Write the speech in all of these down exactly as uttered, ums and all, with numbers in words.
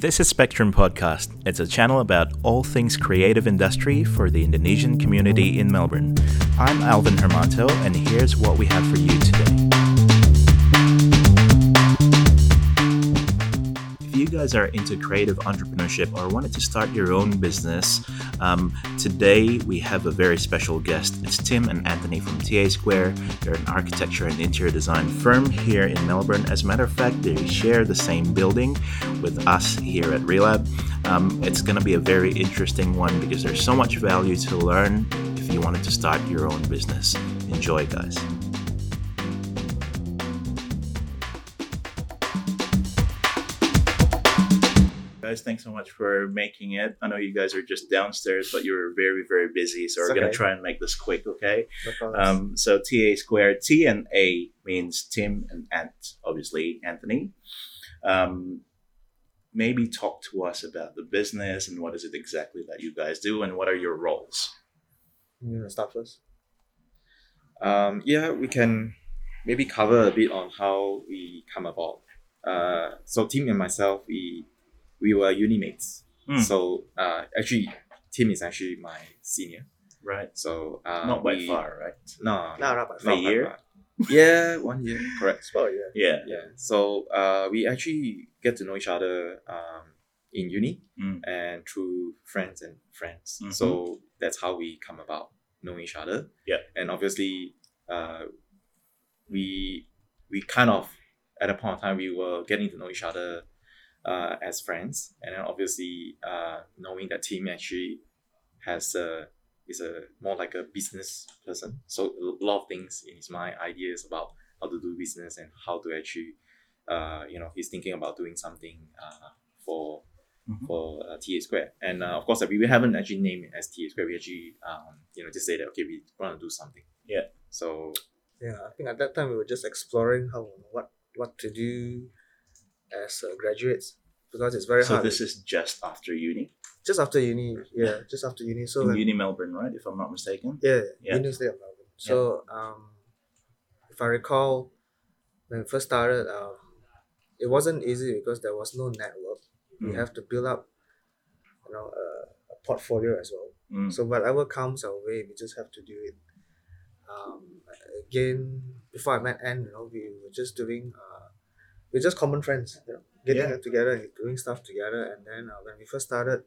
This is Spectrum Podcast. It's a channel about all things creative industry for the Indonesian community in Melbourne. I'm Alvin Hermanto, and here's what we have for you today. If you guys are into creative entrepreneurship or wanted to start your own business, um, today we have a very special guest. It's Tim and Anthony from T A Square. They're an architecture and interior design firm here in Melbourne. As a matter of fact, they share the same building with us here at ReLab. Um, it's going to be a very interesting one because there's so much value to learn if you wanted to start your own business. Enjoy, guys. Guys, thanks so much for making it. I know you guys are just downstairs, but you were very, very busy, so it's we're okay. Going to try and make this quick, okay? Um, so T A Square, T and A means Tim and Ant, obviously, Anthony. Um, maybe talk to us about the business and what is it exactly that you guys do and what are your roles? You want to start first? Um, yeah, we can maybe cover a bit on how we come about. Uh, so Tim and myself, we We were uni mates, mm. so uh, actually Tim is actually my senior, right? So uh, not by we, far, right? No, no, not by far. A year, yeah, one year, correct. It's about a year. Yeah, yeah. So uh, we actually get to know each other um, in uni mm. and through friends and friends. Mm-hmm. So that's how we come about knowing each other. Yeah, and obviously, uh, we we kind of at a point in time we were getting to know each other. Uh, as friends, and then obviously uh, knowing that Tim actually has a, is a more like a business person, so a lot of things in his mind, ideas about how to do business and how to actually, uh, you know, he's thinking about doing something uh, for mm-hmm. for uh, T A Square, and uh, of course we haven't actually named it as T A Square. We actually, um, you know, just say that okay, we want to do something. Yeah. So yeah, I think at that time we were just exploring how what what to do. As uh, graduates, because it's very so hard. So this is just after uni? Just after uni, yeah, yeah. just after uni. So in like, Uni Melbourne, right? If I'm not mistaken. Yeah, yeah. University of Melbourne. So yeah. um, if I recall, when we first started, um, it wasn't easy because there was no network. Mm. You have to build up, you know, a, a portfolio as well. Mm. So whatever comes our way, we just have to do it. Um, again, before I met Anne, you know, we were just doing. Uh, We're just common friends, you know, getting yeah. together and doing stuff together. And then uh, when we first started,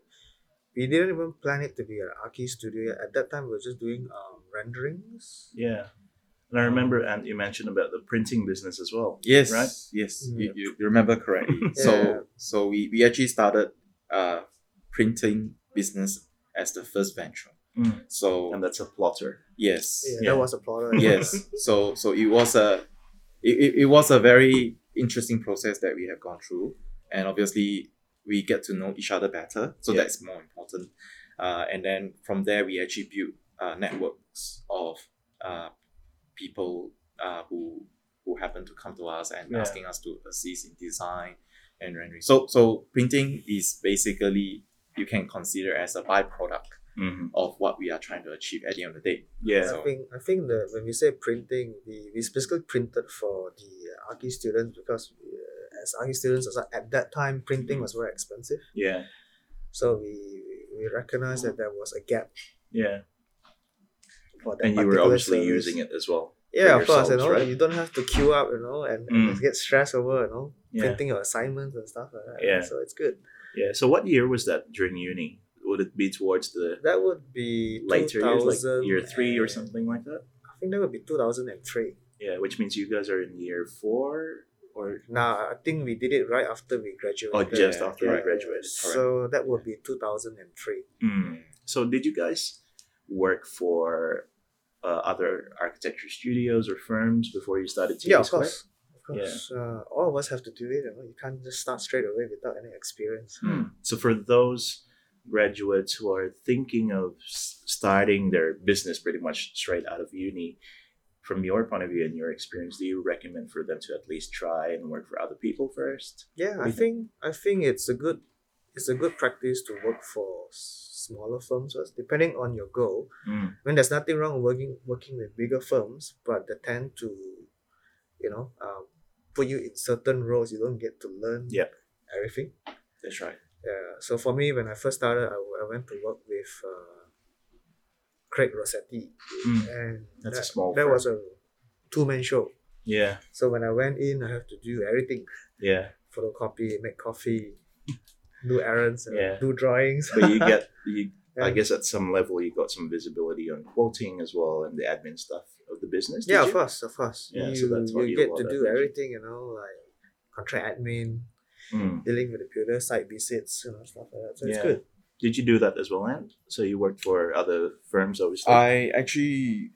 we didn't even plan it to be an Archie studio. At that time, we were just doing um, renderings. Yeah. And I remember, and you mentioned about the printing business as well. Yes. Right? Yes. Mm-hmm. You, you remember correctly. yeah. So so we, we actually started uh printing business as the first venture. Mm. So and that's a plotter. Yes. Yeah, yeah. That was a plotter. yes. So so it was a it, it was a very interesting process that we have gone through, and obviously we get to know each other better, so yeah. that's more important. Uh, and then from there we actually build uh, networks of uh, people uh, who who happen to come to us and yeah. asking us to assist in design and rendering. So so printing is basically you can consider as a byproduct mm-hmm. of what we are trying to achieve at the end of the day. Yeah, so, I think I think that when we say printing, we, we specifically printed for the Archi students because we, uh, as Archi students at that time printing mm-hmm. was very expensive. Yeah, so we we recognized that there was a gap. Yeah, for that and you were obviously service. Using it as well. Yeah, of course, you know, right? You don't have to queue up, you know, and, mm. and get stressed over, you know, yeah. printing your assignments and stuff like that. Yeah, so it's good. Yeah. So what year was that during uni? Would it be towards the that would be later years, like year three or something like that? I think that would be two thousand and three. Yeah, which means you guys are in year four or nah, I think we did it right after we graduated. Oh, just yeah, after yeah, we graduated. Yeah. So that would be two thousand and three. Mm. So did you guys work for uh, other architecture studios or firms before you started? T A yeah, of Square? course. Because yeah. uh, all of us have to do it. You know? You can't just start straight away without any experience. Mm. So for those graduates who are thinking of starting their business pretty much straight out of uni, from your point of view and your experience, do you recommend for them to at least try and work for other people first? Yeah, I think, think I think it's a good it's a good practice to work for smaller firms first, depending on your goal. Mm. I mean, there's nothing wrong working working with bigger firms, but they tend to, you know, um, put you in certain roles. You don't get to learn yeah. everything. That's right. Yeah. So for me, when I first started, I, I went to work with uh, Craig Rossetti, mm. and that's that, a small that firm. was a two-man show. Yeah. So when I went in, I have to do everything. Yeah. Photocopy, make coffee, do errands, and yeah. do drawings. But you get, you, I guess at some level, you got some visibility on quoting as well and the admin stuff of the business. Yeah, you? of course, of course. Yeah, you, so that's what you, you get to do everything, you know, like contract admin, mm. dealing with the builder, site visits, you know, stuff like that. So yeah. it's good. Did you do that as well, Ant? So you worked for other firms, obviously. I actually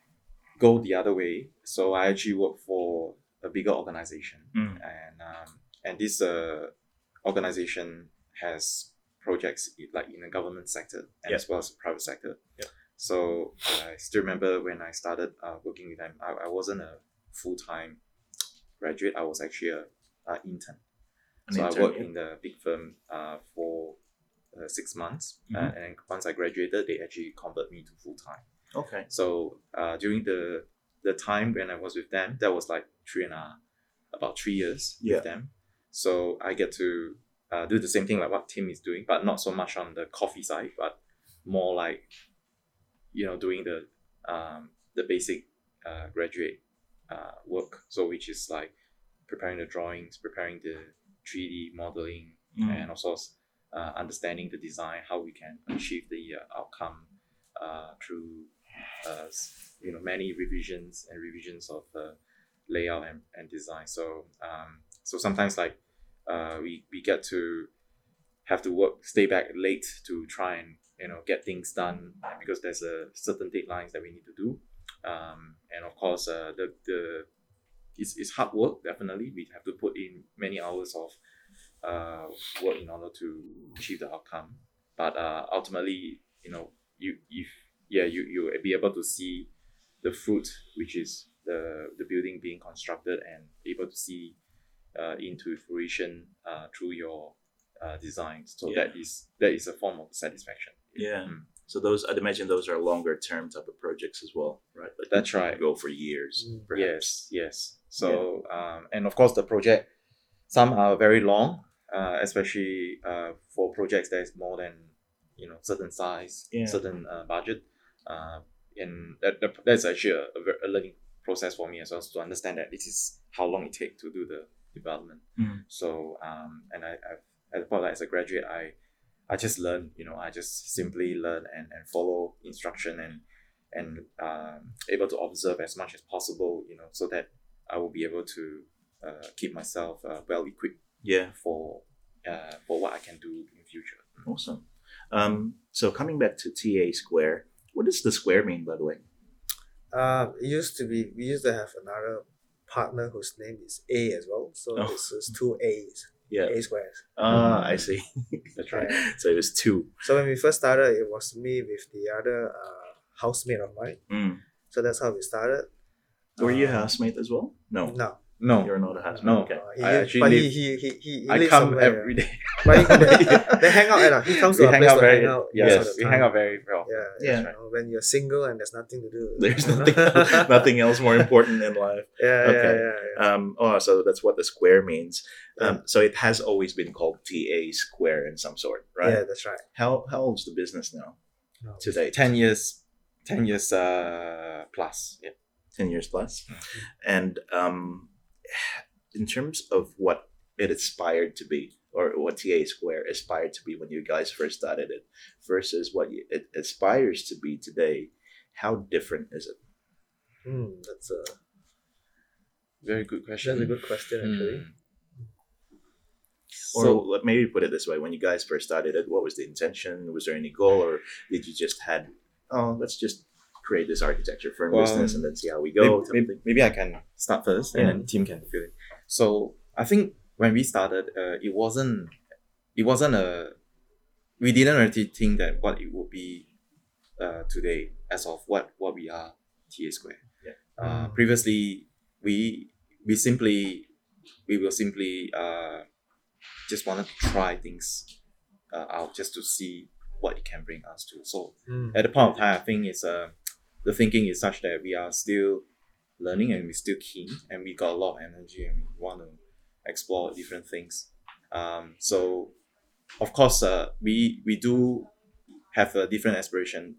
go the other way. So I actually work for a bigger organization, mm. and um, and this uh, organization has projects like in the government sector and yep. as well as the private sector. Yep. So I still remember when I started uh, working with them, I, I wasn't a full-time graduate. I was actually an intern. An so intern, I worked yeah. in the big firm uh, for uh, six months. Mm-hmm. Uh, and once I graduated, they actually converted me to full-time. Okay. So uh, during the the time when I was with them, that was like three and a half, about three years yeah. with them. So I get to Uh, do the same thing like what Tim is doing, but not so much on the coffee side, but more like, you know, doing the um, the basic uh, graduate uh, work. So which is like preparing the drawings, preparing the three D modeling, mm. and also uh, understanding the design, how we can achieve the uh, outcome uh, through uh, you know many revisions and revisions of the uh, layout and, and design. So um, so sometimes like. Uh, we, we get to have to work, stay back late to try and, you know, get things done because there's a certain deadlines that we need to do. Um, and of course, uh, the, the, it's, it's hard work, definitely. We have to put in many hours of uh, work in order to achieve the outcome. But uh, ultimately, you know, you, if, yeah, you, you'll be able to see the fruit, which is the, the building being constructed and able to see Uh, into fruition uh, through your uh, designs, so yeah. that is that is a form of satisfaction. Yeah. Mm-hmm. So those, I'd imagine, those are longer term type of projects as well, right? Like that's right. Go for years. Mm. Perhaps. Yes. Yes. So yeah. um, and of course the project, some are very long, uh, especially uh, for projects that is more than you know certain size, yeah. certain uh, budget, uh, and that, that that's actually a, a learning process for me as well, to understand that this is how long it takes to do the development. Mm. So um, and I, I at the point that as a graduate, I, I just learn. You know, I just simply learn and, and follow instruction and and um, able to observe as much as possible. You know, so that I will be able to uh, keep myself uh, well equipped. Yeah. For uh, for what I can do in the future. Awesome. Um. So coming back to T A Square, what does the square mean, by the way? Uh, it used to be. We used to have another partner whose name is A as well, so oh. this is two A's, yeah. A squares. Ah, I see. That's right. So it was two. So when we first started, it was me with the other uh, housemate of mine. Mm. So that's how we started. Were um, you a housemate as well? No. No. No. You're not a housemate. No. Okay. He, I actually but live, he, he, he, he I come every day. But he, they, they hang out at a, he comes we to a place very, to hang out. Yes, yes. we hang out very well. Yeah, yeah. Right. You know, when you're single and there's nothing to do. There's nothing, nothing else more important in life. Yeah, okay. yeah, yeah, yeah. Um, oh, so that's what the square means. Um, yeah. So it has always been called T A Square in some sort, right? Yeah, that's right. How how old's the business now? Oh, today, ten years, ten years uh, plus. Yeah, ten years plus, and um. In terms of what it aspired to be, or what T A Square aspired to be when you guys first started it, versus what it aspires to be today, how different is it? Mm, that's a very good question. That's a good question, actually. Mm. So, or maybe put it this way: when you guys first started it, what was the intention? Was there any goal, or did you just had, oh, let's just create this architecture for well, business and then see how we go. Maybe, maybe I can start first, and yeah. then Tim can fill in. So I think when we started, uh, it wasn't, it wasn't a, we didn't really think that what it would be uh, today as of what, what we are, T A Square. Yeah. Uh, previously, we we simply we will simply uh, just wanted to try things uh, out just to see what it can bring us to. So mm. at the point of time, I think it's a. Uh, The thinking is such that we are still learning and we're still keen and we got a lot of energy and we want to explore different things. Um, so of course, uh, we we do have a different aspiration.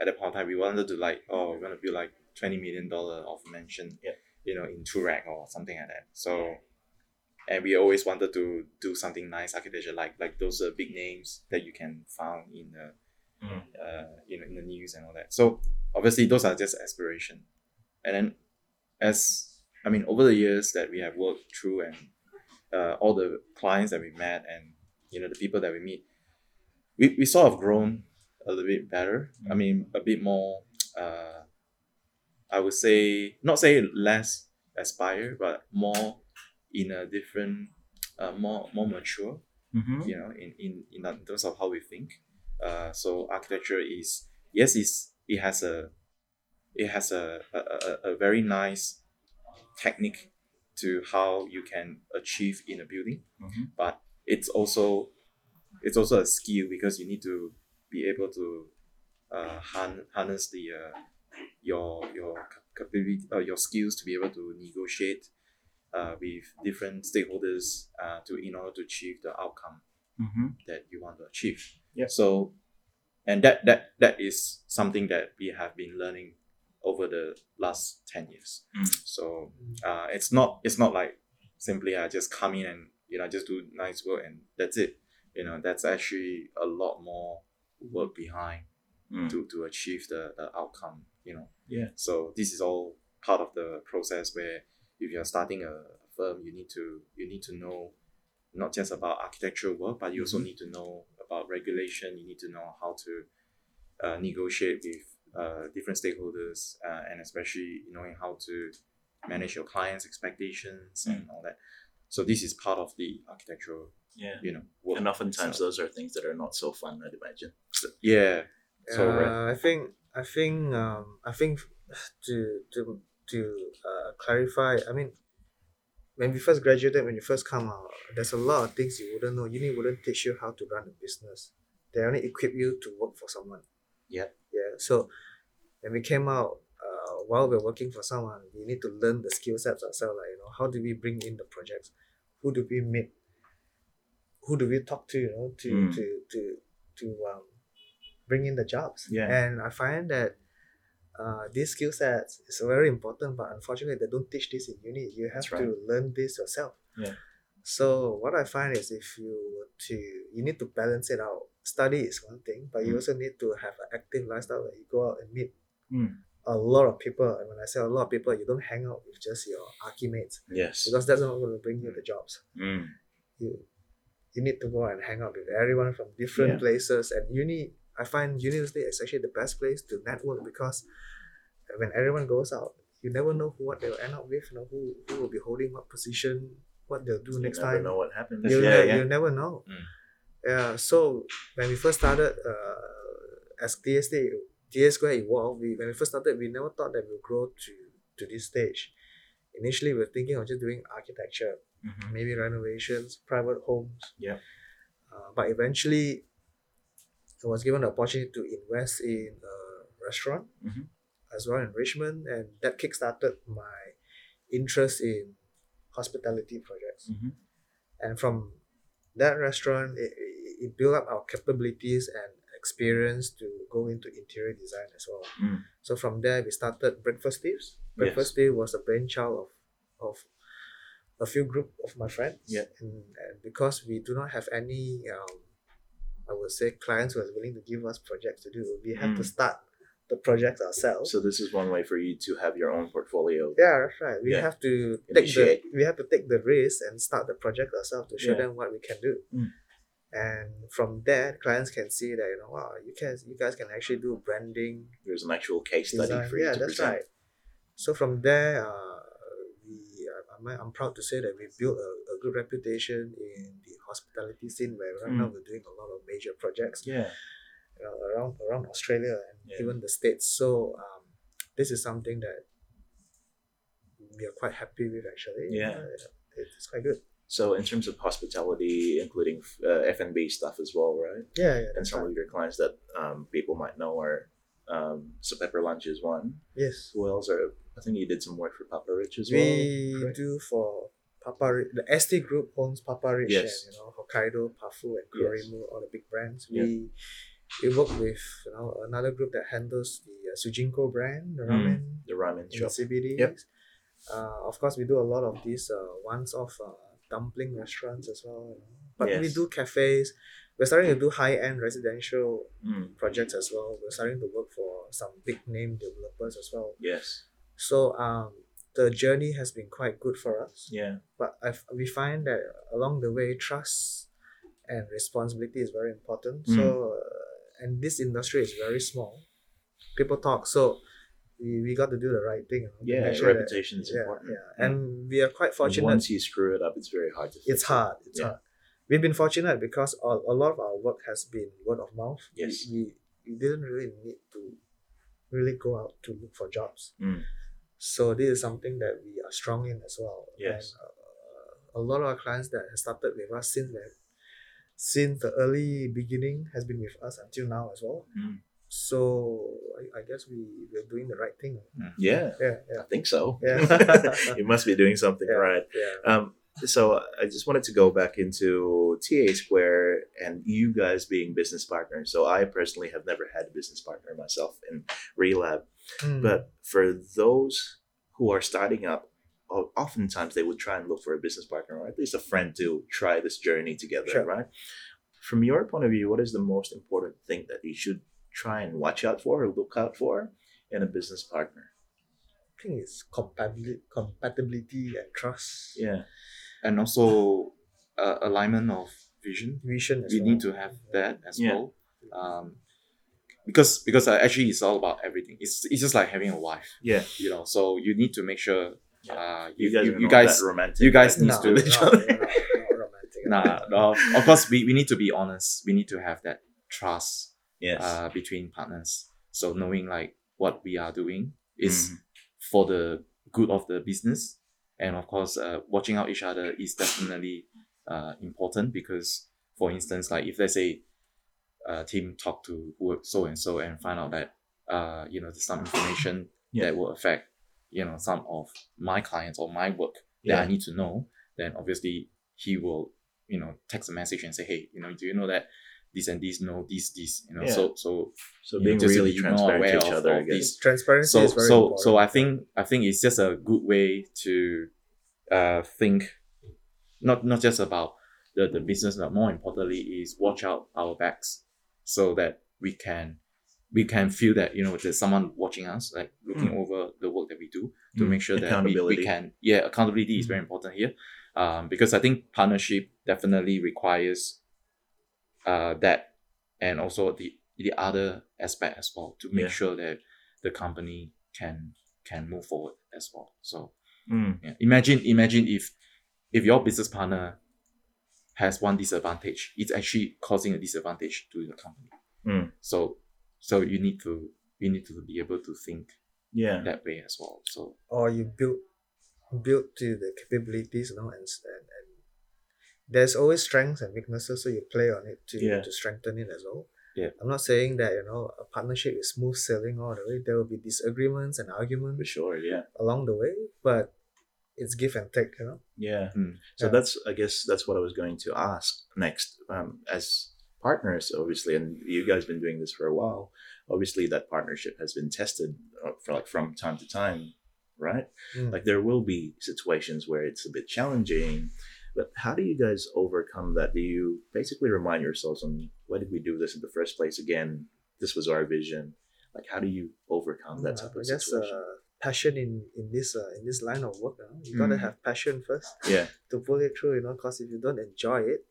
At that point in time, we wanted to like, oh, we're gonna build like twenty million dollars of mansion, yeah. you know, in Turak or something like that. So, and we always wanted to do something nice architecture, like like those uh, big names that you can find in the, mm. uh, you know, in the news and all that. So obviously, those are just aspiration. And then, as I mean, over the years that we have worked through and uh, all the clients that we met and, you know, the people that we meet, we, we sort of grown a little bit better. Mm-hmm. I mean, a bit more, uh, I would say, not say less aspire, but more in a different, uh, more more mature, mm-hmm. you know, in, in, in terms of how we think. Uh, so architecture is, yes, it's, it has a, it has a, a, a, a very nice technique to how you can achieve in a building, mm-hmm. but it's also it's also a skill, because you need to be able to uh, harness the uh, your your capability, uh, your skills to be able to negotiate uh, with different stakeholders uh, to in order to achieve the outcome mm-hmm. that you want to achieve. Yeah. So, and that that that is something that we have been learning over the last ten years. Mm. So uh, it's not it's not like simply I just come in and, you know, just do nice work and that's it. You know, that's actually a lot more work behind mm. to, to achieve the, the outcome, you know. Yeah. So this is all part of the process where if you're starting a firm, you need to you need to know not just about architectural work, but you also mm-hmm. need to know about regulation. You need to know how to uh, negotiate with Uh, different stakeholders, uh, and especially knowing how to manage your clients' expectations mm. and all that. So this is part of the architectural, yeah. you know, work. And oftentimes so, those are things that are not so fun, I'd imagine. So, yeah. So uh, right. I think I think um, I think to to to uh, clarify. I mean, when we first graduated, when you first come out, there's a lot of things you wouldn't know. Uni wouldn't teach you how to run a business. They only equip you to work for someone. Yeah. Yeah. So when we came out, uh, while we're working for someone, we need to learn the skill sets ourselves. Like, you know, how do we bring in the projects? Who do we meet? Who do we talk to? You know, to mm. to to to um, bring in the jobs. Yeah. And I find that uh, these skill sets is very important, but unfortunately, they don't teach this in uni. You have That's right. to learn this yourself. Yeah. So what I find is, if you were to, you need to balance it out. Study is one thing, but mm. you also need to have an active lifestyle where you go out and meet mm. a lot of people. And when I say a lot of people, you don't hang out with just your archimates. Yes. Because that's not going to bring you the jobs. Mm. You you need to go and hang out with everyone from different yeah. places. And uni, I find university is actually the best place to network, because when everyone goes out, you never know who, what they'll end up with, you know, who, who will be holding what position, what they'll do you next time. You never know what happens. You'll, yeah, ne- yeah. you'll never know. Mm. Yeah, so when we first started uh, as T A Square evolved, we, when we first started, we never thought that we would grow to, to this stage. Initially, we were thinking of just doing architecture, mm-hmm. maybe renovations, private homes. Yeah. Uh, but eventually, I was given the opportunity to invest in a restaurant mm-hmm. as well in Richmond, and that kickstarted my interest in hospitality projects. Mm-hmm. And from that restaurant, it, it, it built up our capabilities and experience to go into interior design as well. Mm. So from there, we started Breakfast Tips. Breakfast yes. Tips was a brainchild of, of a few group of my friends. Yeah. And, and because we do not have any, um, I would say, clients who are willing to give us projects to do, we have mm. to start the project ourselves. So this is one way for you to have your own portfolio. Yeah, that's right. We yeah. have to Initiate. take the we have to take the risk and start the project ourselves to show yeah. them what we can do. Mm. And from there, clients can see that, you know, wow, you can you guys can actually do branding. There's an actual case design. study for you. Yeah, to that's present. right. So from there, uh, we I'm I'm proud to say that we built a, a good reputation in the hospitality scene, where right mm. now we're doing a lot of major projects. Yeah. Around around Australia and yeah. even the States. So um, this is something that we are quite happy with, actually. Yeah, uh, it's quite good. So in terms of hospitality, including uh, F and B stuff as well, right? Yeah, yeah. And some right. of your clients that um, people might know are um, so Pepper Lunch is one. Yes. Who else are? I think you did some work for Papa Rich as we well. We do for Papa, the S T Group owns Papa Rich, yes. and, you know, Hokkaido, Pafu, and Koreimo, yes. all the big brands. We yeah. we work with you know another group that handles the uh, Sujinko brand, the ramen, mm, the ramen in shop. C B D. Yep. Uh, of course, we do a lot of these uh, once-off uh, dumpling restaurants as well. You know? But yes. we do cafes. We're starting to do high-end residential mm. projects as well. We're starting to work for some big-name developers as well. Yes. So um. the journey has been quite good for us. Yeah. But I've, we find that along the way, trust and responsibility is very important. Mm. So, uh, and this industry is very small. People talk. So, we, we got to do the right thing. You know, yeah, sure reputation that, is yeah, important. Yeah. And mm. we are quite fortunate. And once you screw it up, it's very hard to fix It's hard. It's yeah. hard. We've been fortunate because a, a lot of our work has been word of mouth. Yes. We, we, we didn't really need to really go out to look for jobs. Mm. So this is something that we are strong in as well. Yes. And, uh, a lot of our clients that have started with us since that, since the early beginning has been with us until now as well. Mm. So I, I guess we we're doing the right thing. Yeah. Yeah. yeah. I think so. Yeah. You must be doing something yeah, right. Yeah. Um. So I just wanted to go back into T A Square and you guys being business partners. So I personally have never had a business partner myself in ReLab. Mm. But for those who are starting up, oftentimes they would try and look for a business partner or at least a friend to try this journey together, sure. right? From your point of view, what is the most important thing that you should try and watch out for or look out for in a business partner? I think it's compatibility, compatibility and trust. Yeah. And also uh, alignment of vision. Vision as we well. need to have that as yeah. well. Um, because because uh, actually it's all about everything. It's it's just like having a wife. Yeah. You know, so you need to make sure uh, you, you guys you, you guys romantic. You guys need no, to no, no, no, romantic. Nah, no. Of course we, we need to be honest. We need to have that trust yes. uh, between partners. So knowing like what we are doing is mm-hmm. for the good of the business. And of course, uh, watching out each other is definitely uh, important because, for instance, like if let's say uh, Tim talk to so and so and find out that uh, you know there's some information yeah. that will affect you know some of my clients or my work yeah. that I need to know, then obviously he will you know text a message and say, hey, you know, do you know that this and this, no, this, this, you know, yeah. so so so being know, really transparent to each other, I guess. Transparency so, is very so, important. So I think I think it's just a good way to uh, think, not not just about the, the business, but more importantly is watch out our backs so that we can we can feel that you know there's someone watching us, like looking mm. over the work that we do to mm. make sure that we, we can. Yeah, accountability mm. is very important here, um, because I think partnership definitely requires. Uh, that and also the the other aspect as well to make yeah. sure that the company can can move forward as well. So mm. yeah. imagine imagine if if your business partner has one disadvantage, it's actually causing a disadvantage to the company. Mm. So so you need to you need to be able to think yeah. that way as well. So or you build build to the capabilities, you know, and and, and there's always strengths and weaknesses, so you play on it to yeah. to strengthen it as well. Yeah. I'm not saying that, you know, a partnership is smooth sailing all the way. There will be disagreements and arguments. For sure, yeah. Along the way, but it's give and take, you know? Yeah. Mm. So yeah. that's, I guess, that's what I was going to ask next. Um, as partners, obviously, and you guys have been doing this for a while, obviously that partnership has been tested for like from time to time, right? Mm. Like there will be situations where it's a bit challenging. But how do you guys overcome that? Do you basically remind yourselves on why did we do this in the first place? Again, this was our vision. Like, how do you overcome that type uh, of I guess, situation? Uh, passion in in this uh, in this line of work. Uh, you mm. gotta have passion first. Yeah. To pull it through, you know, because if you don't enjoy it,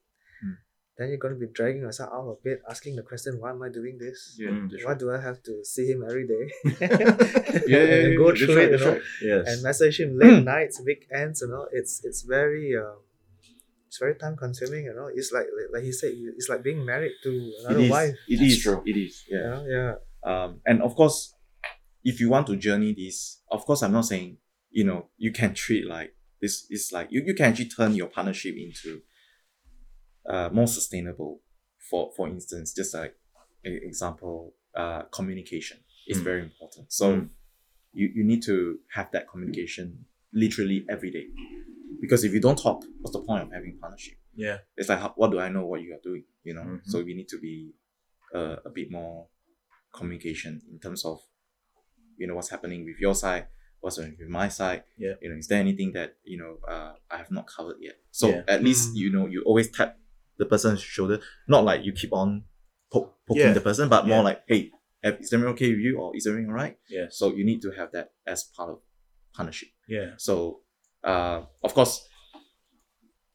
mm. then you're gonna be dragging yourself out of bed, asking the question, why am I doing this? Yeah. Mm. Why do I have to see him every day? yeah, yeah, and yeah, go yeah, through it, you know, yes. and message him late nights, weekends, you know. It's it's very. Um, It's very time consuming, you know. It's like, like he said, it's like being married to another it is, wife. It That's is true. It is. Yeah. yeah. Yeah. Um, and of course, if you want to journey this, of course, I'm not saying, you know, you can treat like this. It's like you, you can actually turn your partnership into uh, more sustainable. For for instance, just like an example, uh, communication is mm. very important. So mm. you, you need to have that communication literally every day. Because if you don't talk, what's the point of having partnership? Yeah. It's like, how, what do I know what you are doing? You know, mm-hmm. So we need to be uh, a bit more communication in terms of, you know, what's happening with your side, what's happening with my side. Yeah. You know, is there anything that, you know, uh, I have not covered yet? So yeah. at least, mm-hmm. you know, you always tap the person's shoulder. Not like you keep on po- poking yeah. the person, but yeah. more like, hey, is everything okay with you, or is everything all right? Yeah. So you need to have that as part of partnership. Yeah. So, uh, of course,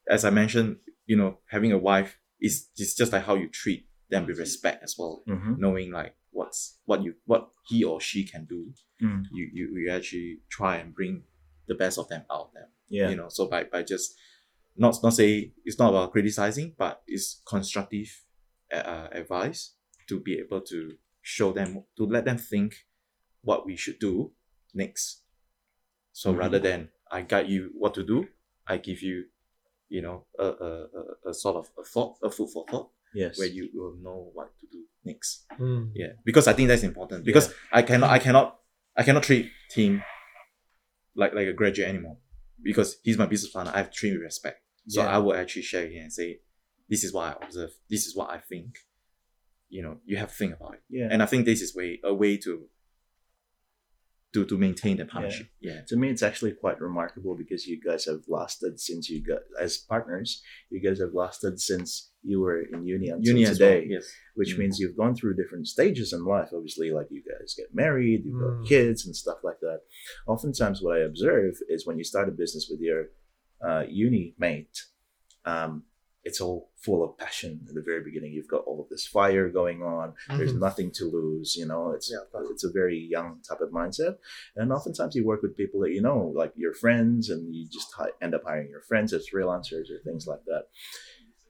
as I mentioned, you know, having a wife is it's just like how you treat them with respect as well. Mm-hmm. Knowing like what's what you what he or she can do, mm. you, you you actually try and bring the best of them out of them. Yeah. You know, so by by just not not say it's not about criticizing, but it's constructive uh, advice to be able to show them, to let them think what we should do next. So mm-hmm. rather than I guide you what to do, I give you, you know, a a, a sort of a thought, a food for thought, yes, where you will know what to do next. Mm. Yeah, because I think that's important. Because yeah. I cannot, I cannot, I cannot treat Tim like like a graduate anymore, because he's my business partner. I have to treat him with respect. So yeah. I will actually share with him and say, this is what I observe. This is what I think. You know, you have to think about it. Yeah. And I think this is way a way to to, to maintain the partnership. Yeah. yeah. To me, it's actually quite remarkable, because you guys have lasted since you got as partners. You guys have lasted since you were in uni until uni today. Well. Yes. Which mm. means you've gone through different stages in life. Obviously, like you guys get married, you've mm. got kids and stuff like that. Oftentimes, what I observe is when you start a business with your uh, uni mate, um, it's all full of passion. At the very beginning, you've got all of this fire going on. Mm-hmm. There's nothing to lose, you know. It's yeah. it's a very young type of mindset. And oftentimes you work with people that you know, like your friends, and you just hi- end up hiring your friends as freelancers or things like that.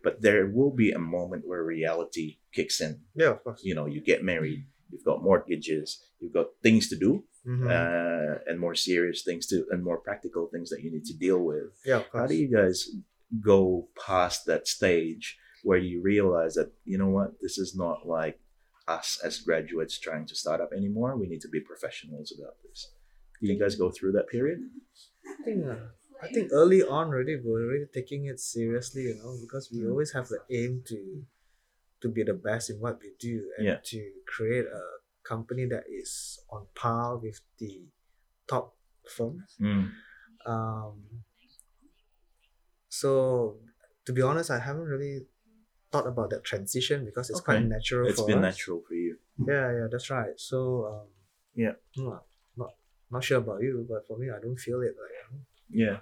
But there will be a moment where reality kicks in. Yeah, of course. You know, you get married, you've got mortgages, you've got things to do. Mm-hmm. Uh, and more serious things to, and more practical things that you need to deal with. Yeah, of course. How do you guys go past that stage where you realize that, you know what, this is not like us as graduates trying to start up anymore? We need to be professionals about this. Do you guys go through that period? I think, uh, I think early on already, we were already taking it seriously, you know, because we always have the aim to to be the best in what we do, and yeah. to create a company that is on par with the top firms. Mm. Um, So, to be honest, I haven't really thought about that transition, because it's okay. quite natural it's for us. It's been natural for you. Yeah, yeah, that's right. So, um, yeah, not, not not sure about you, but for me, I don't feel it. Like, um, yeah,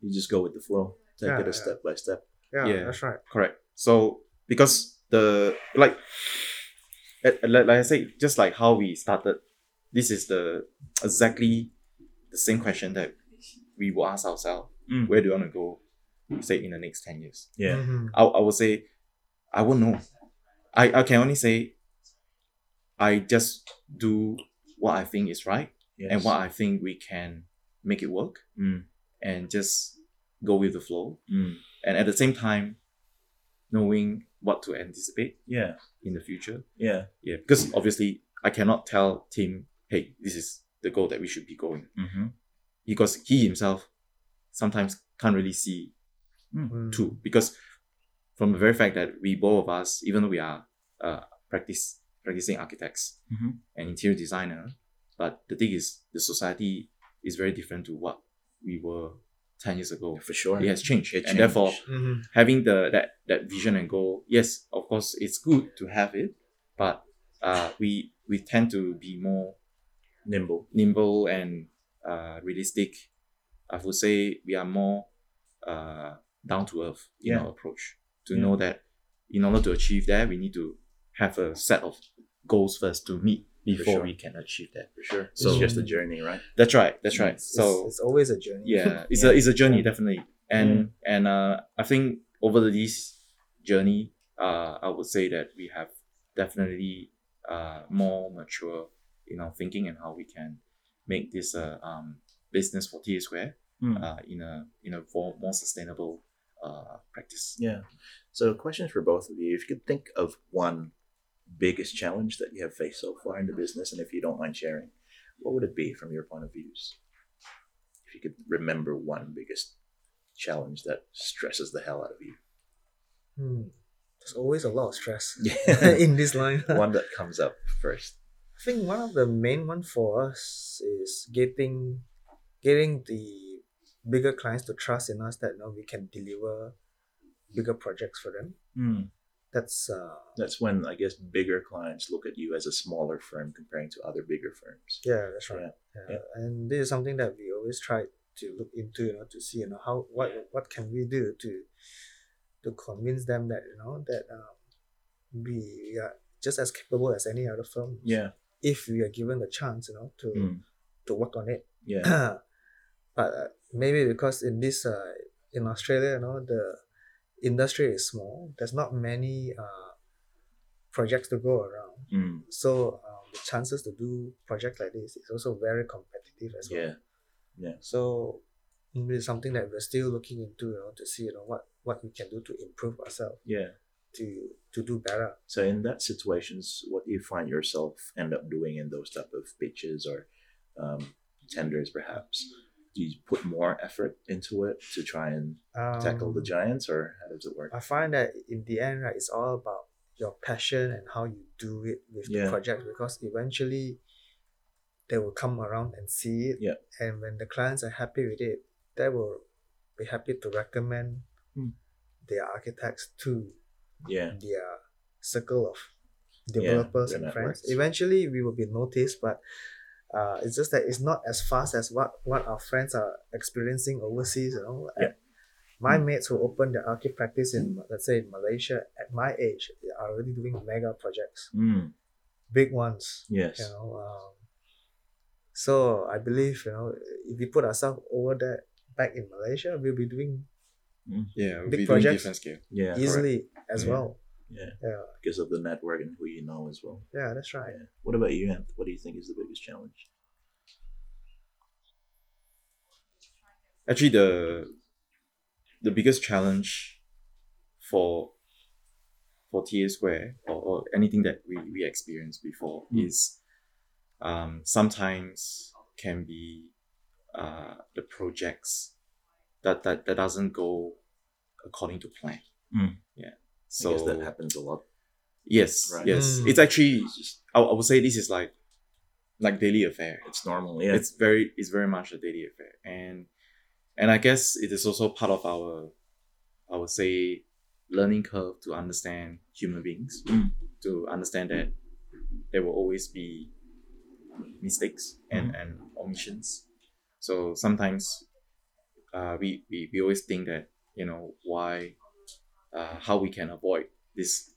you just go with the flow. Take yeah, it a yeah. step by step. Yeah, yeah, that's right. Correct. So, because the, like, like I say, just like how we started, this is the exactly the same question that we will ask ourselves. Mm. Where do you want to go? Say in the next ten years. Yeah. Mm-hmm. I I would say I won't know. I, I can only say I just do what I think is right, yes. and what I think we can make it work, mm. and just go with the flow. Mm. And at the same time, knowing what to anticipate yeah. in the future. Yeah. Yeah. Because obviously I cannot tell Tim, hey, this is the goal that we should be going. Mm-hmm. Because he himself sometimes can't really see Mm. too, because from the very fact that we both of us, even though we are uh, practice practicing architects mm-hmm. and interior designer, but the thing is, the society is very different to what we were ten years ago. For sure, it has changed, it and changed. Therefore, mm-hmm. having the that that vision and goal, yes, of course, it's good to have it, but uh, we we tend to be more nimble, nimble and uh, realistic. I would say we are more. Uh, down to earth in yeah. our approach to yeah. know that in order to achieve that, we need to have a set of goals first to meet before sure. we can achieve that. For sure. So it's just a journey, right? That's right. That's right. It's, so it's always a journey. Yeah, it's yeah. a it's a journey, definitely. And yeah. and uh, I think over this journey, uh, I would say that we have definitely uh, more mature in our thinking and how we can make this uh, um, business for T A Square mm. uh, in a in a more, more sustainable Uh, practice. Yeah. So, questions for both of you. If you could think of one biggest challenge that you have faced so far in the business, and if you don't mind sharing, what would it be from your point of views? If you could remember one biggest challenge that stresses the hell out of you? Hmm. There's always a lot of stress yeah. in this line. One that comes up first. I think one of the main one for us is getting getting the bigger clients to trust in us that you know, we can deliver bigger projects for them. Mm. That's uh, that's when I guess bigger clients look at you as a smaller firm comparing to other bigger firms. Yeah, that's right. Yeah. Yeah. Yeah. And this is something that we always try to look into, you know, to see, you know, how what what can we do to to convince them that you know that um, we are just as capable as any other firm. Yeah. If we are given the chance, you know, to mm. to work on it. Yeah. But uh, maybe because in this uh, in Australia, you know, the industry is small. There's not many uh, projects to go around. Mm. So um, the chances to do projects like this is also very competitive as well. Yeah. Yeah. So it's something that we're still looking into, you know, to see, you know, what, what we can do to improve ourselves. Yeah. To to do better. So in that situations, what do you find yourself end up doing in those type of pitches or um, tenders perhaps? Do you put more effort into it to try and um, tackle the giants, or how does it work? I find that in the end, right, it's all about your passion and how you do it with yeah. the project, because eventually they will come around and see it. Yeah. And when the clients are happy with it, they will be happy to recommend hmm. their architects to yeah. their circle of developers yeah, and friends. Works. Eventually, we will be noticed, but Uh, it's just that it's not as fast as what, what our friends are experiencing overseas. You know, yeah. My mm. mates who opened their archi practice in, let's say, in Malaysia at my age, they are already doing mega projects, mm. big ones. Yes. You know, um, so I believe you know if we put ourselves over there back in Malaysia, we'll be doing mm. yeah we'll big be projects, doing different scale, yeah, easily correct. as yeah. well. Yeah. yeah, because of the network and who you know as well. Yeah, that's right. Yeah. What about you, Ant? What do you think is the biggest challenge? Actually, the the biggest challenge for for T A Square or, or anything that we, we experienced before mm. is um, sometimes can be uh, the projects that, that, that doesn't go according to plan. Mm. Yeah. So I guess that happens a lot. Yes, right. yes. Mm. It's actually, I, I would say this is like, like daily affair. It's normal. Yeah. It's very, it's very much a daily affair, and and I guess it is also part of our, I would say, learning curve to understand human beings, mm. to understand that there will always be mistakes and mm. and omissions. So sometimes, uh, we we we always think that you know why. Uh, how we can avoid this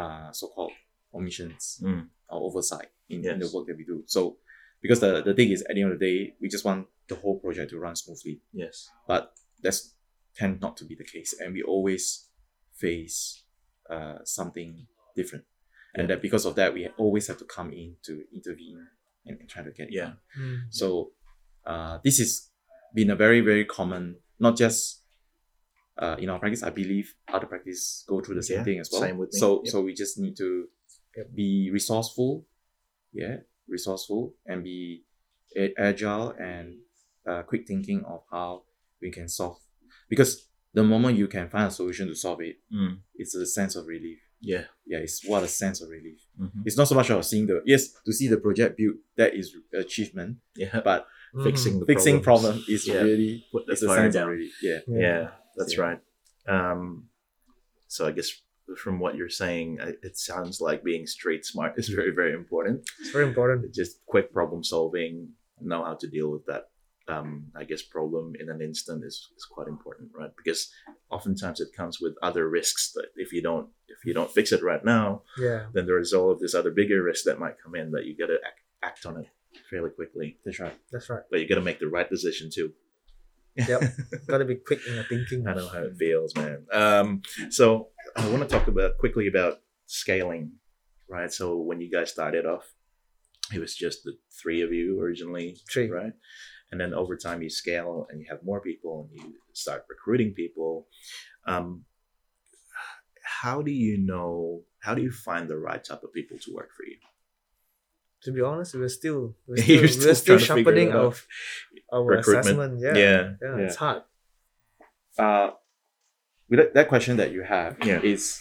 uh, so-called omissions mm. or oversight in, yes. in the work that we do. So, because the, the thing is, at the end of the day, we just want the whole project to run smoothly. Yes. But that's tend not to be the case. And we always face uh, something different. Yeah. And that because of that, we always have to come in to intervene and, and try to get it yeah. done. Mm. So, uh, this has been a very, very common, not just Uh, in our practice, I believe other practices go through the same yeah, thing as well. Same with me. So, yep. so we just need to be resourceful, yeah, resourceful, and be agile and uh, quick thinking of how we can solve. Because the moment you can find a solution to solve it, mm. it's a sense of relief. Yeah, yeah, it's what a sense of relief. Mm-hmm. It's not so much about seeing the yes to see the project built. That is achievement. Yeah, but mm. fixing the fixing problems. problem is yeah. really Put the fire down. Really, yeah, yeah. yeah. That's yeah. right. Um, so I guess from what you're saying, it sounds like being street smart is very, very important. It's very important. Just quick problem solving, know how to deal with that, um, I guess, problem in an instant is, is quite important, right? Because oftentimes it comes with other risks that if you don't if you don't fix it right now, yeah. then there is all of this other bigger risk that might come in that you got to act, act on it fairly quickly. That's right. That's right. But you got to make the right decision too. Yep, gotta be quick in your thinking. I know how it feels, man. Um, so I want to talk about quickly about scaling, right? So when you guys started off, it was just the three of you originally, three. right? And then over time you scale and you have more people and you start recruiting people. Um, how do you know? How do you find the right type of people to work for you? To be honest, we're still we're still, still, we're still sharpening our, our assessment. Yeah. Yeah. yeah, yeah, it's hard. uh, with that, that question that you have yeah. is,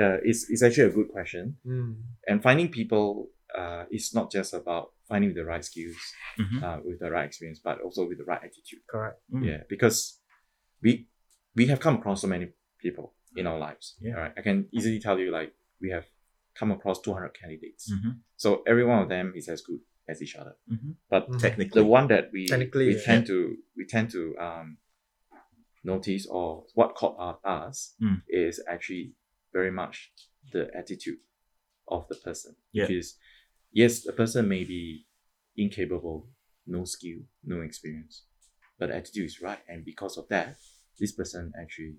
uh, is is actually a good question. Mm. And finding people uh, is not just about finding the right skills, mm-hmm. uh, with the right experience, but also with the right attitude. Correct. Mm. Yeah, because we we have come across so many people in our lives. Yeah. Right? I can easily tell you, like, we have come across two hundred candidates. Mm-hmm. So every one of them is as good as each other. Mm-hmm. But mm-hmm. technically, the one that we we yeah. tend to we tend to um, notice, or what caught us, mm. is actually very much the attitude of the person. Yeah. Because yes, the person may be incapable, no skill, no experience, but the attitude is right, and because of that, this person actually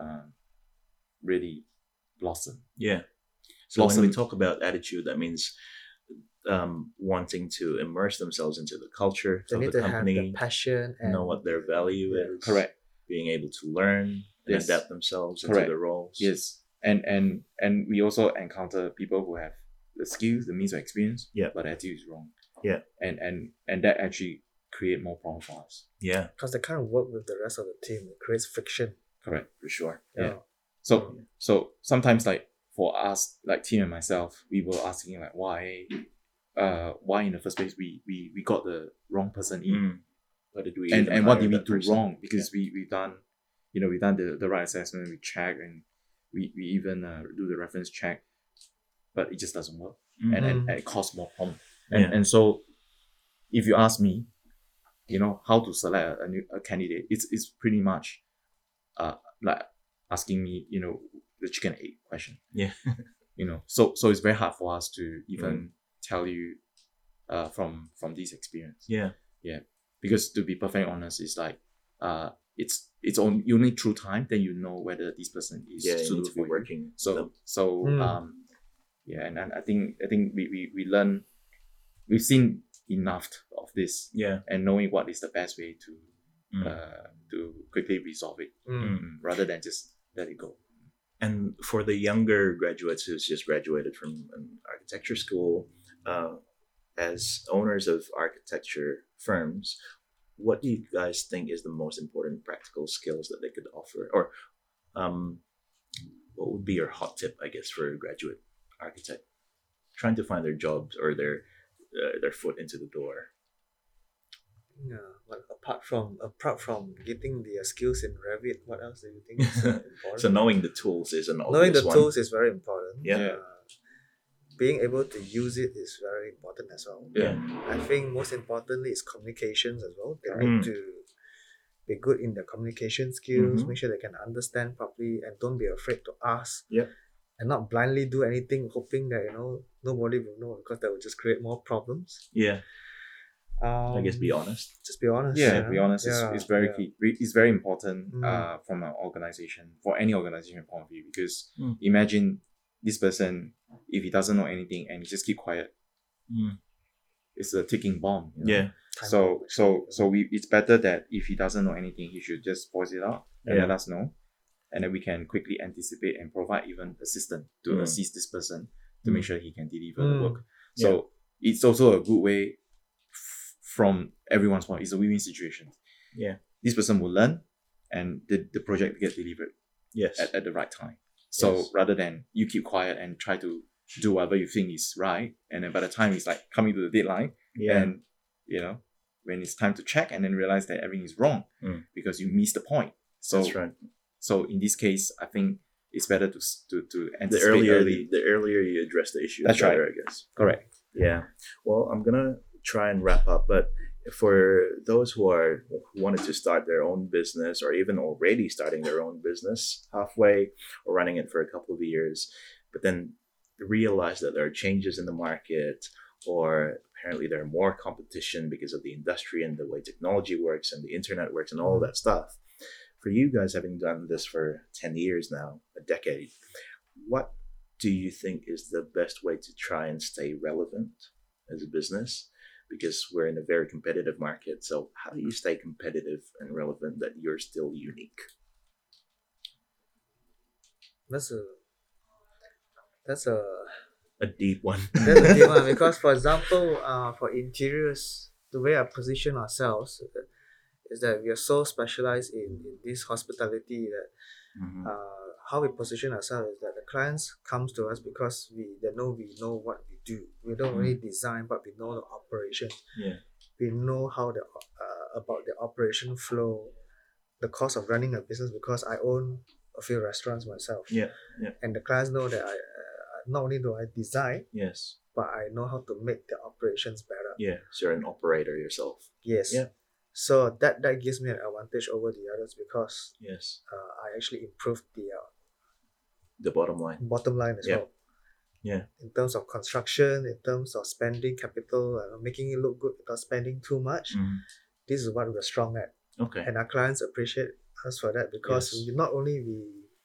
um, really blossom. Yeah. So awesome. When we talk about attitude, that means um, wanting to immerse themselves into the culture they of need the to company, have the passion, and know what their value is. Correct. Being able to learn and yes. adapt themselves Correct. Into their roles. Yes, and and and we also encounter people who have the skills, the means of experience, yeah, but attitude is wrong. Yeah, and and and that actually create more problems for us. Yeah, because they can't work with the rest of the team. It creates friction. Correct, for sure. Yeah. yeah. So yeah. so sometimes, like, for us, like Tim and myself, we were asking, like, why, uh, why in the first place we we, we got the wrong person in, mm. what did we and and what did we do person? Wrong? Because yeah. we we done, you know, we done the, the right assessment, we check, and we we even uh, do the reference check, but it just doesn't work, mm-hmm. and, and, and it costs more problem. And yeah. and so, if you ask me, you know, how to select a new a candidate, it's it's pretty much, uh, like asking me, you know, the chicken egg question. Yeah. You know, so so it's very hard for us to even mm. tell you uh from from this experience. Yeah. Yeah. Because to be perfectly honest, it's like uh it's it's on you need true time, then you know whether this person is yeah, suitable for working. You. So them. so mm. um yeah, and, and I think I think we, we, we learn we've seen enough of this. Yeah. And knowing what is the best way to mm. uh to quickly resolve it. Mm. Rather than just let it go. And for the younger graduates who's just graduated from an architecture school, uh, as owners of architecture firms, what do you guys think is the most important practical skills that they could offer? Or um, what would be your hot tip, I guess, for a graduate architect trying to find their jobs or their uh, their foot into the door? Yeah, but apart from apart from getting the uh, skills in Revit, what else do you think is important? So knowing the tools is an obvious Knowing the one. Tools is very important. Yeah. Uh, being able to use it is very important as well. Yeah. I think most importantly is communications as well. They mm. need to be good in their communication skills, mm-hmm. make sure they can understand properly, and don't be afraid to ask. Yeah. And not blindly do anything hoping that, you know, nobody will know, because that will just create more problems. Yeah. Um, I guess be honest. Just be honest. Yeah, yeah. be honest. It's, yeah, it's very yeah. key. It's very important mm. uh, from an organization, for any organization point of view, because mm. imagine this person, if he doesn't know anything and he just keep quiet, mm. it's a ticking bomb. You know? Yeah. So so so we it's better that if he doesn't know anything, he should just voice it out and yeah. let us know, and then we can quickly anticipate and provide even assistance to mm. assist this person to mm. make sure he can deliver mm. the work. So yeah. it's also a good way. From everyone's point, it's a win-win situation. Yeah, this person will learn, and the, the project gets delivered. Yes, at, at the right time. So yes. rather than you keep quiet and try to do whatever you think is right, and then by the time it's like coming to the deadline, yeah. and you know when it's time to check, and then realize that everything is wrong mm. because you missed the point. So that's right. So in this case, I think it's better to to to anticipate the earlier early. the, the earlier you address the issue. That's the better, right. I guess. Correct. Yeah. Well, I'm gonna. Try and wrap up, but for those who are who wanted to start their own business, or even already starting their own business halfway or running it for a couple of years, but then realize that there are changes in the market, or apparently there are more competition because of the industry and the way technology works and the internet works and all that stuff. For you guys, having done this for ten years now, a decade, what do you think is the best way to try and stay relevant as a business? Because we're in a very competitive market. So how do you stay competitive and relevant that you're still unique? That's a that's a a deep one. That's a deep one because, for example, uh, for interiors, the way I position ourselves is that we are so specialized in, in this hospitality that mm-hmm. uh, how we position ourselves is that the clients come to us because we they know we know what we do. We don't mm-hmm. really design, but we know the operation. Yeah. We know how the uh, about the operation flow, the cost of running a business, because I own a few restaurants myself. Yeah, yeah. And the clients know that I uh, not only do I design, yes, but I know how to make the operations better. Yeah, so you're an operator yourself. Yes. Yeah. So that, that gives me an advantage over the others because yes, uh, I actually improved the uh, the bottom line. Bottom line as yep. well. Yeah. In terms of construction, in terms of spending capital, uh, making it look good without spending too much. Mm. This is what we're strong at. Okay. And our clients appreciate us for that because yes. we, not only we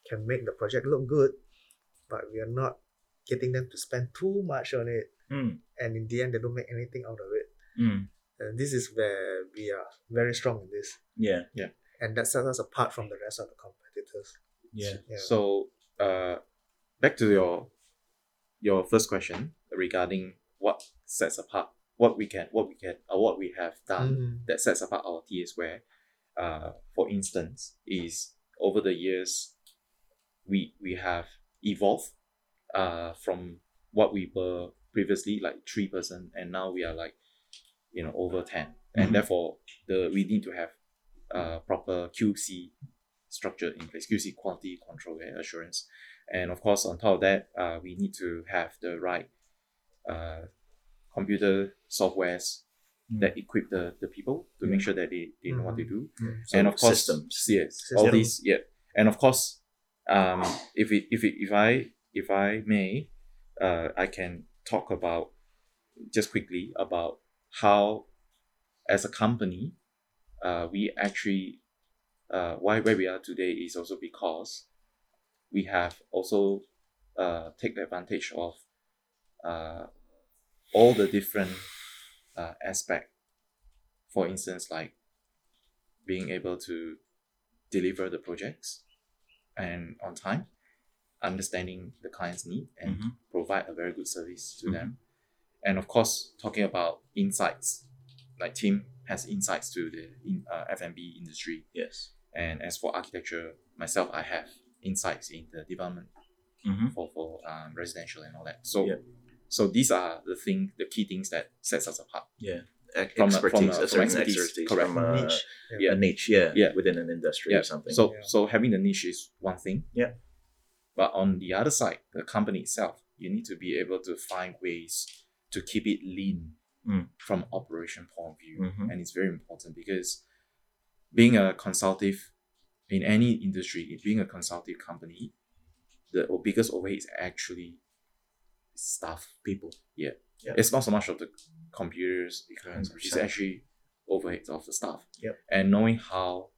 can make the project look good, but we are not getting them to spend too much on it. Mm. And in the end, they don't make anything out of it. Mm. And this is where we are very strong in this. Yeah, yeah. And that sets us apart from the rest of the competitors. Yeah. yeah. So, uh, back to your your first question regarding what sets apart what we can, what we can, or what we have done mm-hmm. that sets apart our T A Square. Uh, for instance, is over the years, we we have evolved. Uh, from what we were previously like three person, and now we are like, you know, over ten, and mm-hmm. therefore the we need to have uh proper Q C structure in place, Q C quality control and assurance, and of course on top of that, uh, we need to have the right uh computer softwares mm-hmm. that equip the, the people to mm-hmm. make sure that they, they know mm-hmm. what they do, mm-hmm. so and of course systems, yes, systems. all these, yeah, and of course, um, if it, if it, if I. If I may, uh, I can talk about, just quickly, about how, as a company, uh, we actually, uh, why where we are today is also because we have also uh, taken advantage of uh, all the different uh, aspects. For instance, like being able to deliver the projects and on time, understanding the client's need and mm-hmm. provide a very good service to mm-hmm. them, and of course talking about insights, like Tim has insights to the in, uh, F and B industry. Yes. And as for architecture, myself, I have insights in the development mm-hmm. for for um, residential and all that. So, yeah. so these are the thing, the key things that sets us apart. Yeah. From expertise, a, from a, a certain expertise, expertise correct. From a niche, yeah, a niche, yeah, yeah. within an industry yeah. or something. So, yeah. so having the niche is one thing. Yeah. But on the other side, the company itself, you need to be able to find ways to keep it lean mm. from operation point of view. Mm-hmm. And it's very important because being a consultative in any industry, being a consultative company, the biggest overhead is actually staff. People. Yeah. yeah. It's not so much of the computers, the clients, mm-hmm. it's actually overhead of the staff. Yep. And knowing how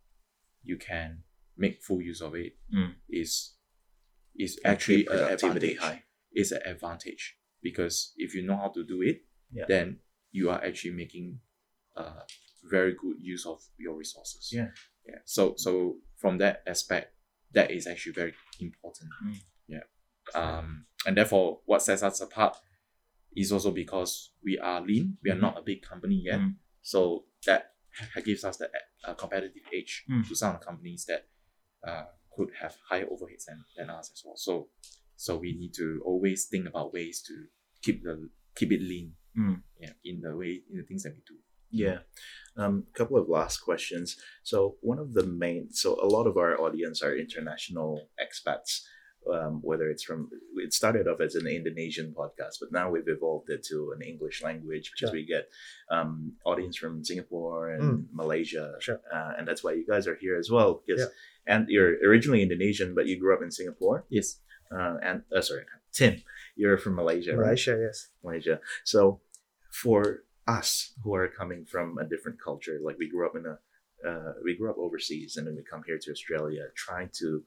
you can make full use of it mm. is... is actually an advantage. High. It's an advantage because if you know how to do it, yeah. then you are actually making uh, very good use of your resources. Yeah, yeah. So, so from that aspect, that is actually very important. Mm. Yeah, um, and therefore, what sets us apart is also because we are lean. We are mm. not a big company yet, mm. so that gives us the uh, competitive edge mm. to some companies that. Uh, could have higher overheads than, than us as well. So so we need to always think about ways to keep the keep it lean mm. yeah, in the way in the things that we do. Yeah. Um a couple of last questions. So one of the main so a lot of our audience are international expats. Um, whether it's from it started off as an Indonesian podcast, but now we've evolved it to an English language because sure. we get um, audience from Singapore and mm. Malaysia, sure. uh, and that's why you guys are here as well. Because yeah. and you're originally Indonesian, but you grew up in Singapore. Yes, uh, and uh, sorry, Tim, you're from Malaysia. Malaysia, right? Yes, Malaysia. So for us who are coming from a different culture, like we grew up in a uh, we grew up overseas, and then we come here to Australia, trying to.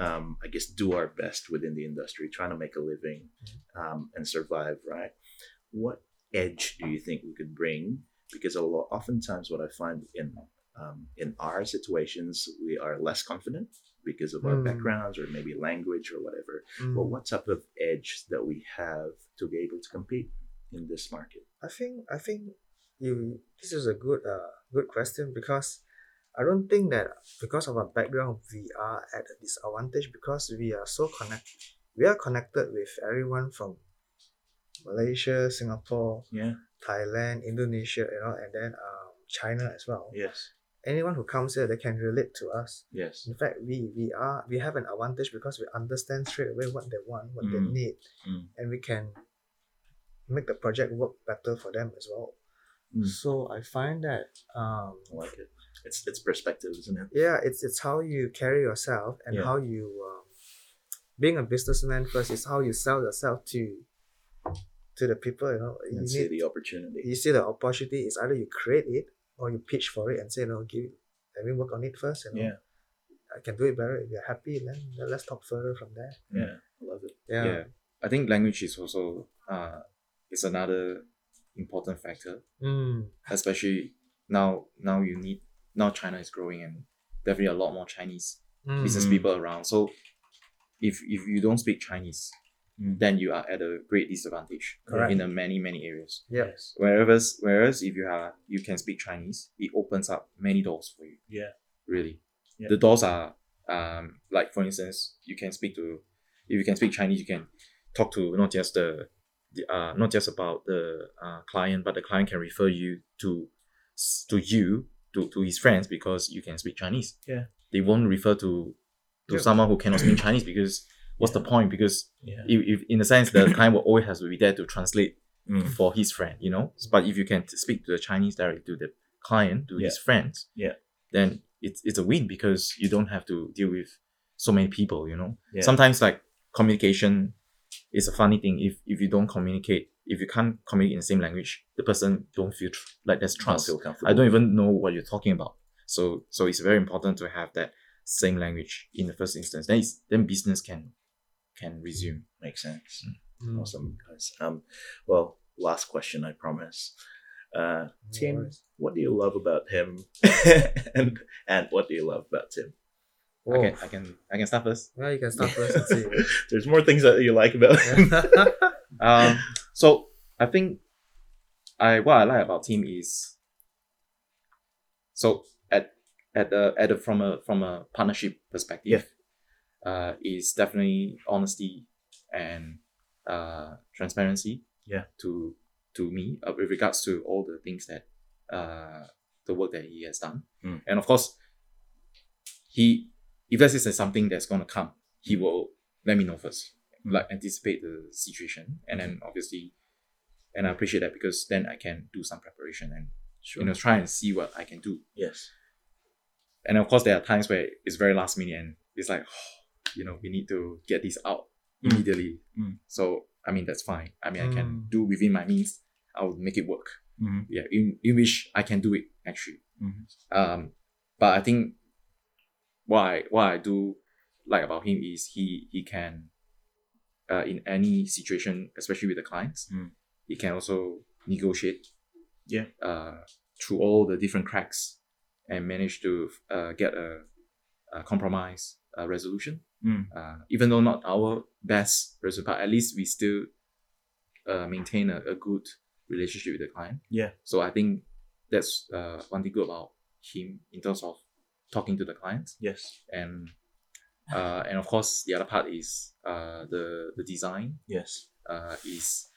Um, I guess, do our best within the industry, trying to make a living um, and survive, right? What edge do you think we could bring? Because a lot, oftentimes what I find in um, in our situations, we are less confident because of our mm. backgrounds or maybe language or whatever. Mm. But what type of edge that we have to be able to compete in this market? I think I think you this is a good uh good question, because I don't think that because of our background we are at a disadvantage, because we are so connected. We are connected with everyone from Malaysia, Singapore, yeah, Thailand, Indonesia, you know, and then um China as well. Yes. Anyone who comes here, they can relate to us. Yes. In fact, we we are we have an advantage because we understand straight away what they want, what mm. they need, mm. and we can make the project work better for them as well. Mm. So I find that um, I like it. It's it's perspective, isn't it? Yeah, it's it's how you carry yourself and yeah. how you um, being a businessman first is how you sell yourself to to the people. You know, you see the opportunity. You see the opportunity is either you create it, or you pitch for it and say, no, give it, let me work on it first. You know? Yeah. I can do it better. If you're happy, then, then let's talk further from there. Yeah, I love it. Yeah. yeah. I think language is also, uh, is another important factor. Mm. Especially now, now you need, now China is growing and definitely a lot more Chinese mm. business people around. So if if you don't speak Chinese, mm. then you are at a great disadvantage. Correct. In a many many areas. Yes. Whereas whereas if you are you can speak Chinese, it opens up many doors for you. Yeah. Really. Yeah. The doors are um like for instance, you can speak to if you can speak Chinese, you can talk to not just the, the uh not just about the uh, client, but the client can refer you to to you to, to his friends because you can speak Chinese. Yeah. They won't refer to to yeah. someone who cannot speak Chinese because what's the point? Because yeah. if, if in a sense, the client will always have to be there to translate mm. for his friend, you know. But if you can speak to the Chinese directly to the client, to yeah. his friends, yeah, then it's it's a win because you don't have to deal with so many people, you know. Yeah. Sometimes like communication is a funny thing. If if you don't communicate, if you can't communicate in the same language, the person don't feel tr- like there's trust. Don't feel comfortable. I don't even know what you're talking about. So so it's very important to have that same language in the first instance. Then it's, then business can. Can resume. Makes sense. Mm. Awesome, guys. Um, well, last question, I promise. Uh, Tim, what do you love about him, and and what do you love about Tim? Whoa. Okay, I can I can start first. Well, you can start first. And see. There's more things that you like about him. um, so I think I what I like about Tim is so at at the at the, from a from a partnership perspective. Yeah. Uh, is definitely honesty and uh, transparency. Yeah. To to me, uh, with regards to all the things that uh, the work that he has done, mm. and of course, he if this is something that's gonna come, he will let me know first, mm. like anticipate the situation, and then obviously, and I appreciate that because then I can do some preparation and sure. you know try and see what I can do. Yes. And of course, there are times where it's very last minute and it's like. Oh, you know, we need to get this out immediately. Mm. So, I mean, that's fine. I mean, mm. I can do within my means. I will make it work. Mm-hmm. Yeah, in, in which I can do it, actually. Mm-hmm. Um, but I think what I, what I do like about him is he he can, uh, in any situation, especially with the clients, mm. he can also negotiate yeah. uh, through all the different cracks and manage to uh, get a, a compromise uh, resolution. Mm. Uh, even though not our best result, but at least we still uh, maintain a, a good relationship with the client. Yeah. So I think that's uh, one thing good about him in terms of talking to the clients. Yes. And uh, and of course the other part is uh, the the design. Yes. Uh, is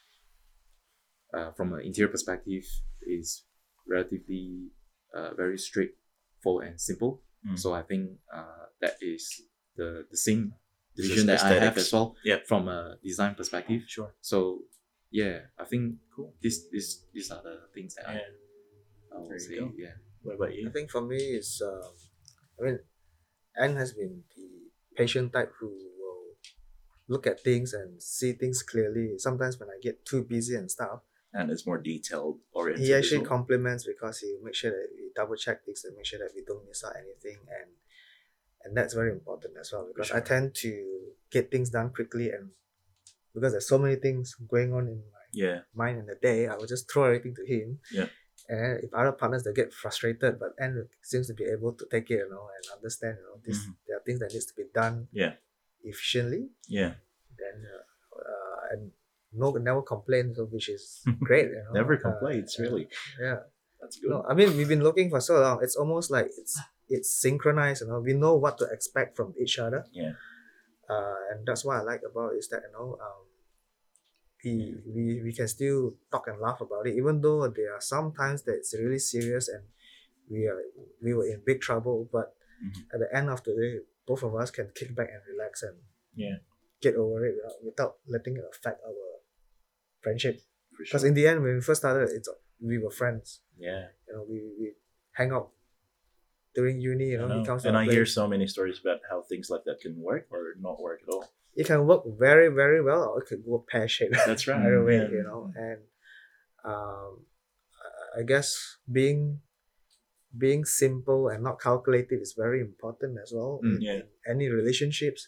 uh, from an interior perspective is relatively uh, very straightforward and simple. Mm. So I think uh, that is. The, the same vision that aesthetics. I have as well yeah. from a design perspective. Sure. So yeah, I think cool. This this these are the things that yeah. I, I would say. Go. Yeah. What about you? I think for me is um, I mean, Anne has been the patient type who will look at things and see things clearly. Sometimes when I get too busy and stuff. And it's more detailed oriented. He actually compliments because he makes sure that we double check things and make sure that we don't miss out anything and. And that's very important as well because sure. I tend to get things done quickly and because there's so many things going on in my yeah. mind in the day, I will just throw everything to him. Yeah. And if other partners, they get frustrated, but Anne seems to be able to take it, you know, and understand, you know, this, mm-hmm. there are things that needs to be done yeah. efficiently. Yeah. Then, uh, uh, and no, never complains, which is great. You know? Never complains, uh, really. Yeah. That's good. No, I mean, we've been looking for so long. It's almost like it's it's synchronized. You know, we know what to expect from each other. Yeah. Uh, and that's what I like about it, is that, you know, um, we we we can still talk and laugh about it, even though there are some times that it's really serious and we are we were in big trouble. But mm-hmm. at the end of the day, both of us can kick back and relax and yeah. get over it without, without letting it affect our friendship. Because sure. in the end, when we first started, it's we were friends. Yeah, you know, we, we hang out during uni. You know, know. He comes and I play. Hear so many stories about how things like that can work or not work at all. It can work very, very well, or it could go pear shaped. That's right. Either way, yeah. you know, and um, I guess being being simple and not calculative is very important as well mm, in, yeah. in any relationships.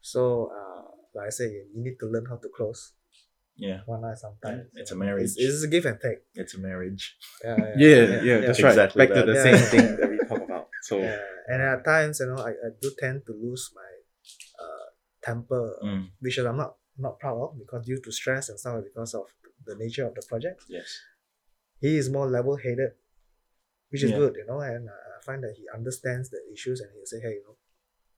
So, uh, like I say, you need to learn how to close. Yeah. One eye sometimes. Yeah. It's a marriage. It's, it's a give and take. It's a marriage. Yeah, yeah, yeah, yeah, yeah that's yeah. right. Exactly Back that. to the yeah, same yeah. thing that we talk about. So, yeah. and at times, you know, I, I do tend to lose my uh, temper, mm. which I'm not not proud of, because due to stress and stuff, because of the nature of the project. Yes. He is more level-headed, which is yeah. good, you know, and uh, I find that he understands the issues, and he'll say, hey, you know,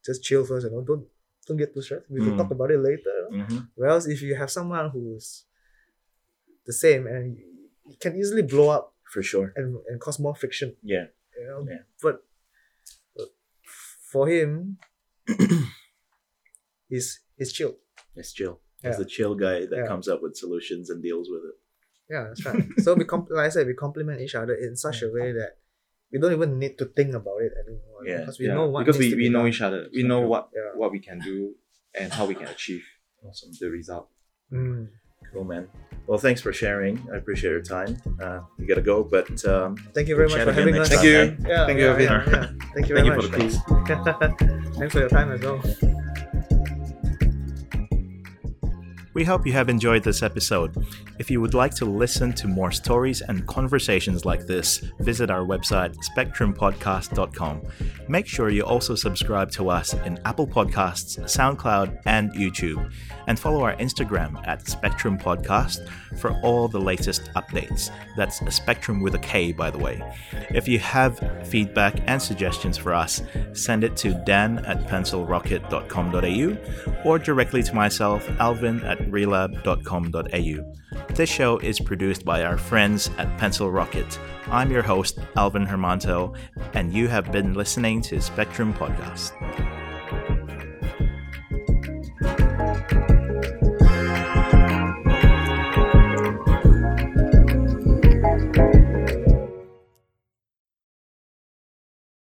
just chill first, you know, don't. Don't get too stressed. We mm. can talk about it later. Mm-hmm. Whereas if you have someone who's the same, and you can easily blow up for sure and, and cause more friction. Yeah. You know? Yeah. But for him, he's he's chill. He's chill. Yeah. He's the chill guy that yeah. comes up with solutions and deals with it. Yeah, that's right. So we compl- like I said, we complement each other in such yeah. a way that we don't even need to think about it anymore yeah, because we yeah. know what because we, we know done. each other. We know what yeah. what we can do and how we can achieve awesome. the result. Mm. Cool, man. Well, thanks for sharing. I appreciate your time. Uh, you gotta go, but um, thank you very much for having us. Thank you. Yeah, thank, yeah, you yeah, yeah. thank you. Thank you very much. Thank you for the call. Thanks for your time as well. We hope you have enjoyed this episode. If you would like to listen to more stories and conversations like this, visit our website, spectrum podcast dot com. Make sure you also subscribe to us in Apple Podcasts, SoundCloud, and YouTube. And follow our Instagram at Spectrum Podcast for all the latest updates. That's Spectrum with a K, by the way. If you have feedback and suggestions for us, send it to dan at pencil rocket dot com dot a u or directly to myself, Alvin at relab dot com dot a u. This show is produced by our friends at Pencil Rocket. I'm your host, Alvin Hermanto, and you have been listening to Spectrum Podcast.